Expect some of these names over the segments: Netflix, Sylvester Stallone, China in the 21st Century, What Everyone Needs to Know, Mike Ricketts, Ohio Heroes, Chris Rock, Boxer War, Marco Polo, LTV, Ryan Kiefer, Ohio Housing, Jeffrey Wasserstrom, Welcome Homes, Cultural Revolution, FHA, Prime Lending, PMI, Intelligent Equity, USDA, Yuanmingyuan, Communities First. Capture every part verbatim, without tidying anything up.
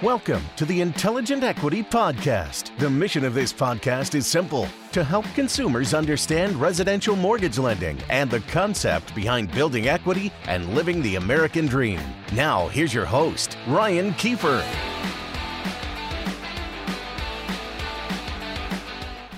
Welcome to the Intelligent Equity Podcast. The mission of this podcast is simple, to help consumers understand residential mortgage lending and the concept behind building equity and living the American dream. Now, here's your host, Ryan Kiefer.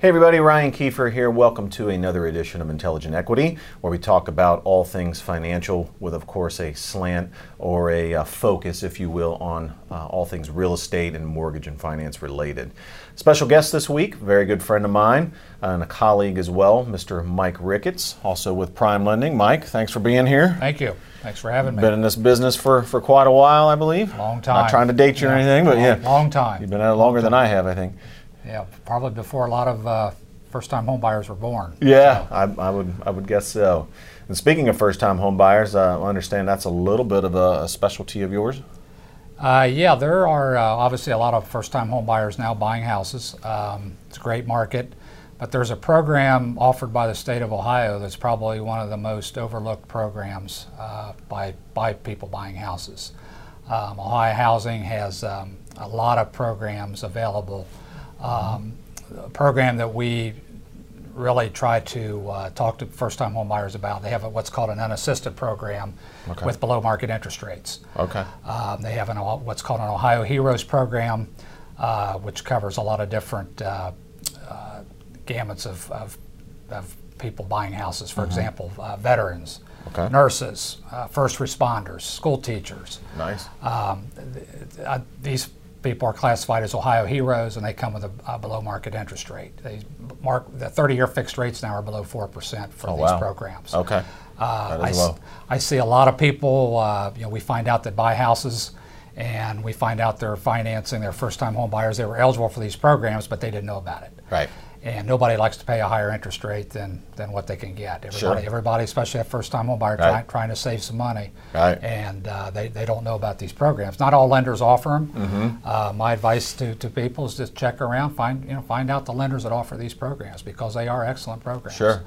Hey everybody, Ryan Kiefer here. Welcome to another edition of Intelligent Equity, where we talk about all things financial with, of course, a slant or a uh, focus, if you will, on uh, all things real estate and mortgage and finance related. Special guest this week, very good friend of mine uh, and a colleague as well, Mister Mike Ricketts, also with Prime Lending. Mike, thanks for being here. Thank you. Thanks for having me. Been in this business for, for quite a while, I believe. Long time. Not trying to date you yeah. or anything, but long, yeah. Long time. You've been at it longer than I have, I think. Yeah, probably before a lot of uh, first-time homebuyers were born. Yeah, so. I, I would I would guess so. And speaking of first-time homebuyers, uh, I understand that's a little bit of a, a specialty of yours. Uh, yeah, there are uh, obviously a lot of first-time homebuyers now buying houses. Um, it's a great market, but there's a program offered by the state of Ohio that's probably one of the most overlooked programs uh, by by people buying houses. Um, Ohio Housing has um, a lot of programs available. Um, a program that we really try to uh, talk to first-time home buyers about. They have a, what's called an unassisted program okay. with below-market interest rates. Okay. Um, they have an, what's called an Ohio Heroes program, uh, which covers a lot of different uh, uh, gamuts of, of, of people buying houses. For mm-hmm. example, uh, veterans, okay. nurses, uh, first responders, school teachers. Nice. Um, th- th- uh, these. People are classified as Ohio Heroes, and they come with a uh, below-market interest rate. They mark the thirty-year fixed rates now are below four percent for oh, these wow. programs. Okay, uh, that is I, low. I see a lot of people. Uh, you know, we find out that buy houses, and we find out they're financing their first-time home buyers. They were eligible for these programs, but they didn't know about it. Right. And nobody likes to pay a higher interest rate than than what they can get. Everybody, sure. everybody, especially a first-time home buyer, right. trying, trying to save some money. Right. And uh, they, they don't know about these programs. Not all lenders offer them. Mm-hmm. Uh, my advice to, to people is just check around, find you know find out the lenders that offer these programs because they are excellent programs. Sure.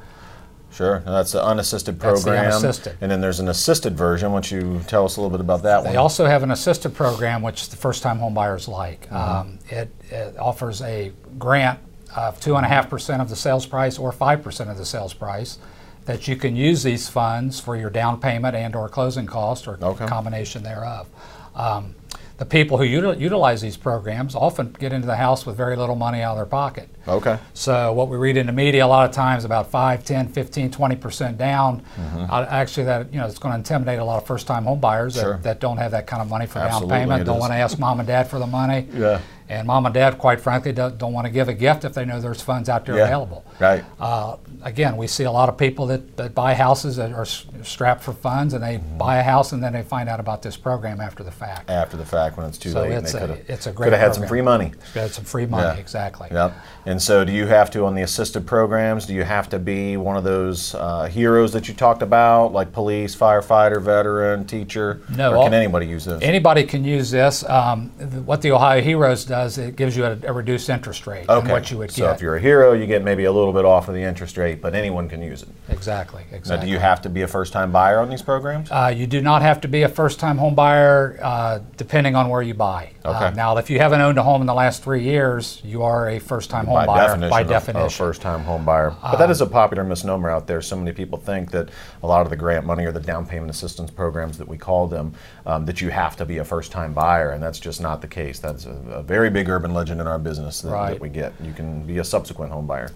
Sure. And that's the unassisted program. That's the unassisted. And then there's an assisted version. Why don't you tell us a little bit about that they one? They also have an assisted program, which the first-time home buyers like. Mm-hmm. Um, it, it offers a grant of two and a half percent of the sales price or five percent of the sales price that you can use these funds for your down payment and or closing cost or okay. combination thereof. Um, the people who util- utilize these programs often get into the house with very little money out of their pocket. Okay. So what we read in the media a lot of times about five, ten, fifteen, twenty percent down, mm-hmm. uh, actually that you know it's going to intimidate a lot of first-time home buyers sure. that, that don't have that kind of money for Absolutely, down payment, don't want to ask mom and dad for the money. Yeah. And mom and dad, quite frankly, don't, don't want to give a gift if they know there's funds out there yeah, available. Right. Uh, again, we see a lot of people that, that buy houses that are s- strapped for funds, and they mm-hmm. buy a house and then they find out about this program after the fact. After the fact, when it's too so late. It's, and they a, it's a great program. Could have had some free money. Could have had some free money, yeah. exactly. Yep. And so do you have to, on the assisted programs, do you have to be one of those uh, heroes that you talked about, like police, firefighter, veteran, teacher? No. Or all, can anybody use this? Anybody can use this. Um, th- what the Ohio Heroes does Does, it gives you a, a reduced interest rate okay. than what you would get. So if you're a hero, you get maybe a little bit off of the interest rate, but anyone can use it. Exactly, exactly. Now, do you have to be a first-time buyer on these programs? Uh, you do not have to be a first-time home buyer, uh, depending on where you buy. Okay. Uh, now, if you haven't owned a home in the last three years, you are a first-time home by buyer definition, by definition. A, a first-time home buyer. But uh, that is a popular misnomer out there. So many people think that a lot of the grant money or the down payment assistance programs that we call them, um, that you have to be a first-time buyer, and that's just not the case. That's a, a very Very big urban legend in our business that, right. that we get. You can be a subsequent home buyer.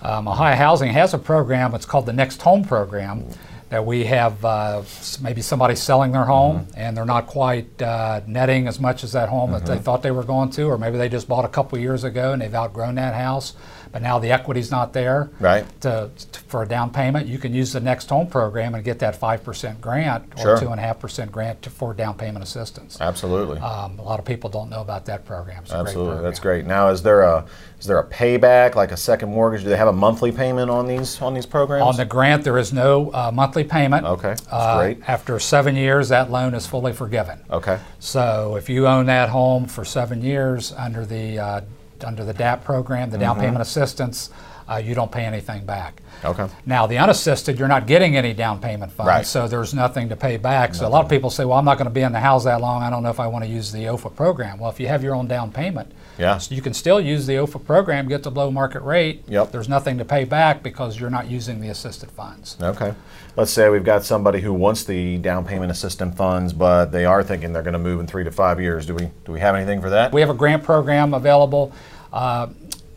Um, Ohio Housing has a program. It's called the Next Home Program that we have uh, maybe somebody selling their home mm-hmm. and they're not quite uh, netting as much as that home mm-hmm. that they thought they were going to, or maybe they just bought a couple years ago and they've outgrown that house, but now the equity's not there right. to, to, for a down payment. You can use the Next Home Program and get that five percent grant or sure. two point five percent grant to, for down payment assistance. Absolutely. Um, a lot of people don't know about that program. It's a Absolutely, great program. That's great. Now, is there a is there a payback, like a second mortgage? Do they have a monthly payment on these on these programs? On the grant, there is no uh, monthly payment. Okay, that's uh, great. After seven years, that loan is fully forgiven. Okay. So if you own that home for seven years under the uh, under the D A P program, the down mm-hmm. payment assistance, uh, you don't pay anything back. Okay. Now, the unassisted, you're not getting any down payment funds, right. so there's nothing to pay back. Nothing. So a lot of people say, well, I'm not going to be in the house that long. I don't know if I want to use the O F A program. Well, if you have your own down payment, yeah. so you can still use the O F A program, get the below market rate. Yep. There's nothing to pay back because you're not using the assisted funds. Okay. Let's say we've got somebody who wants the down payment assistance funds, but they are thinking they're going to move in three to five years. Do we, do we have anything for that? We have a grant program available. Uh,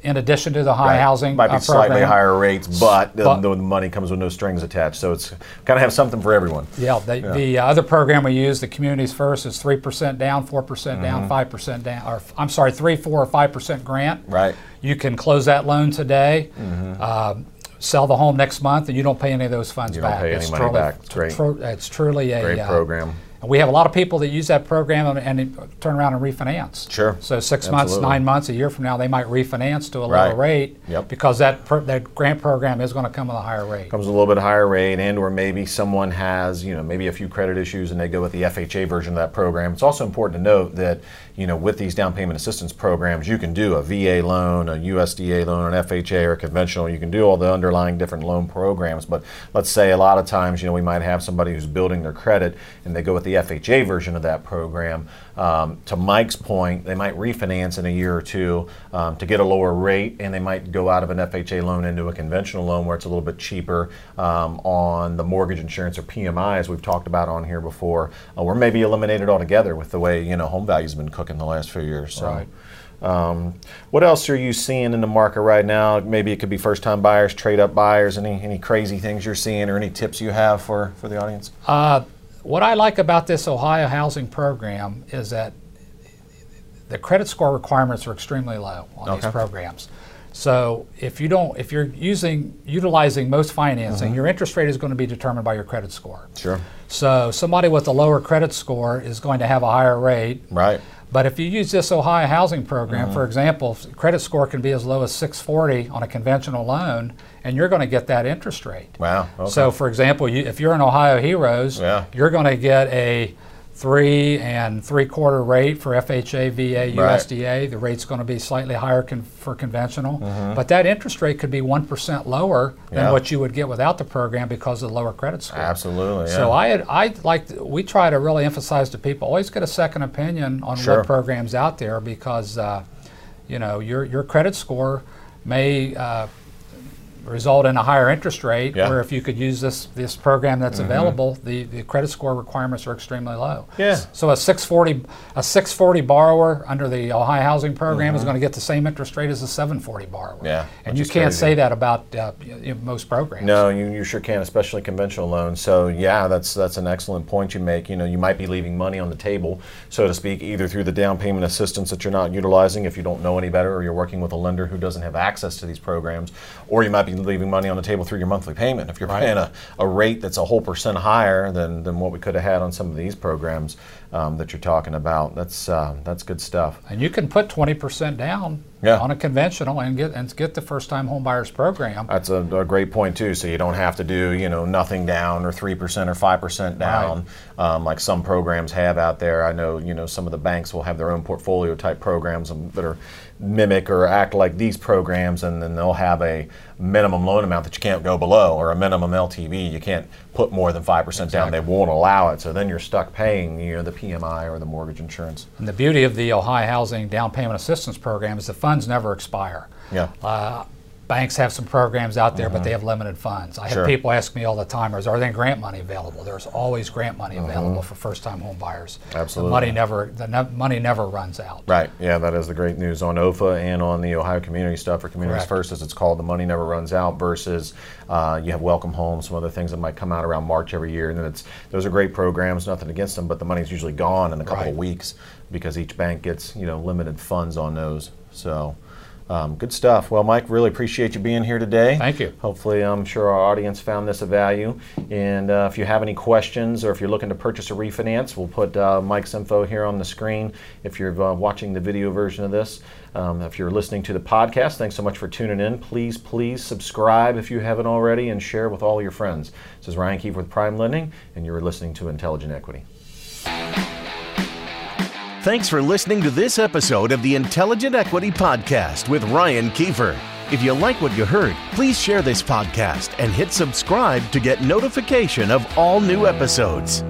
In addition to the high right. housing, might be uh, slightly higher rates, but, but the, the money comes with no strings attached. So it's kind of have something for everyone. Yeah. The, yeah. the other program we use, the Communities First, is three percent down, four percent down, five percent down, or I'm sorry, three, four, or five percent grant. Right. You can close that loan today, mm-hmm. uh, sell the home next month, and you don't pay any of those funds you back. You don't pay it's any money truly, back. It's great. Tr it's truly a great program. Uh, And we have a lot of people that use that program and, and turn around and refinance. Sure. So six Absolutely. months, nine months, a year from now, they might refinance to a right. lower rate yep. because that per, that grant program is going to come with a higher rate. Comes with a little bit higher rate, and or maybe someone has, you know, maybe a few credit issues and they go with the F H A version of that program. It's also important to note that, you know, with these down payment assistance programs, you can do a V A loan, a U S D A loan, an F H A, or a conventional. You can do all the underlying different loan programs. But let's say a lot of times, you know, we might have somebody who's building their credit and they go with the F H A version of that program. Um, to Mike's point, they might refinance in a year or two um, to get a lower rate, and they might go out of an F H A loan into a conventional loan where it's a little bit cheaper um, on the mortgage insurance or P M I, as we've talked about on here before, uh, or maybe eliminated altogether with the way, you know, home value's been cooking the last few years. So. Right. Um, what else are you seeing in the market right now? Maybe it could be first-time buyers, trade-up buyers, any any crazy things you're seeing or any tips you have for, for the audience? Uh, What I like about this Ohio Housing program is that the credit score requirements are extremely low on okay. these programs. So if you don't, if you're using utilizing most financing, mm-hmm. your interest rate is going to be determined by your credit score. Sure. So somebody with a lower credit score is going to have a higher rate. Right. But if you use this Ohio Housing program, mm-hmm. for example, credit score can be as low as six forty on a conventional loan, and you're going to get that interest rate. Wow. Okay. So, for example, you, if you're an Ohio Heroes, yeah. you're going to get a three and three-quarter rate for F H A, V A, right. U S D A. The rate's going to be slightly higher con for conventional. Mm-hmm. But that interest rate could be one percent lower than yeah. what you would get without the program because of the lower credit score. Absolutely. Yeah. So I I like to, we try to really emphasize to people, always get a second opinion on sure. what program's out there because, uh, you know, your, your credit score may uh, result in a higher interest rate, yeah. where if you could use this this program that's mm-hmm. available, the, the credit score requirements are extremely low. Yeah. So a six forty a six forty borrower under the Ohio Housing Program mm-hmm. is going to get the same interest rate as a seven forty borrower. Yeah. And you can't crazy. say that about uh, you know, most programs. No, you, you sure can, especially conventional loans. So yeah, that's that's an excellent point you make. You know, you might be leaving money on the table, so to speak, either through the down payment assistance that you're not utilizing if you don't know any better, or you're working with a lender who doesn't have access to these programs, or you might be leaving money on the table through your monthly payment. If you're right. paying a, a rate that's a whole percent higher than, than what we could have had on some of these programs um, that you're talking about, that's uh, that's good stuff. And you can put twenty percent down yeah. on a conventional and get and get the first-time homebuyers program. That's a, a great point too. So you don't have to do, you know, nothing down or three percent or five percent down right. um, like some programs have out there. I know, you know, some of the banks will have their own portfolio type programs that are mimic or act like these programs, and then they'll have a minimum loan amount that you can't go below, or a minimum L T V. You can't put more than five percent exactly. down. They won't allow it. So then you're stuck paying, you know, the P M I or the mortgage insurance. And the beauty of the Ohio Housing Down Payment Assistance Program is the funds never expire. Yeah. Uh, Banks have some programs out there, mm-hmm. but they have limited funds. I sure. have people ask me all the time, is there grant money available? There's always grant money available mm-hmm. for first-time home buyers. Absolutely. The money never, the ne money never runs out. Right. Yeah, that is the great news on O F A and on the Ohio Community stuff, or Communities Correct. First, as it's called. The money never runs out versus uh, you have Welcome Homes, some other things that might come out around March every year. And then it's those are great programs, nothing against them, but the money's usually gone in a couple right. of weeks because each bank gets, you know, limited funds on those. So. Um, good stuff. Well, Mike, really appreciate you being here today. Thank you. Hopefully, I'm sure our audience found this of value. And uh, if you have any questions, or if you're looking to purchase or refinance, we'll put uh, Mike's info here on the screen if you're uh, watching the video version of this. Um, if you're listening to the podcast, thanks so much for tuning in. Please, please subscribe if you haven't already, and share with all your friends. This is Ryan Kiefer with Prime Lending, and you're listening to Intelligent Equity. Thanks for listening to this episode of the Intelligent Equity Podcast with Ryan Kiefer. If you like what you heard, please share this podcast and hit subscribe to get notification of all new episodes.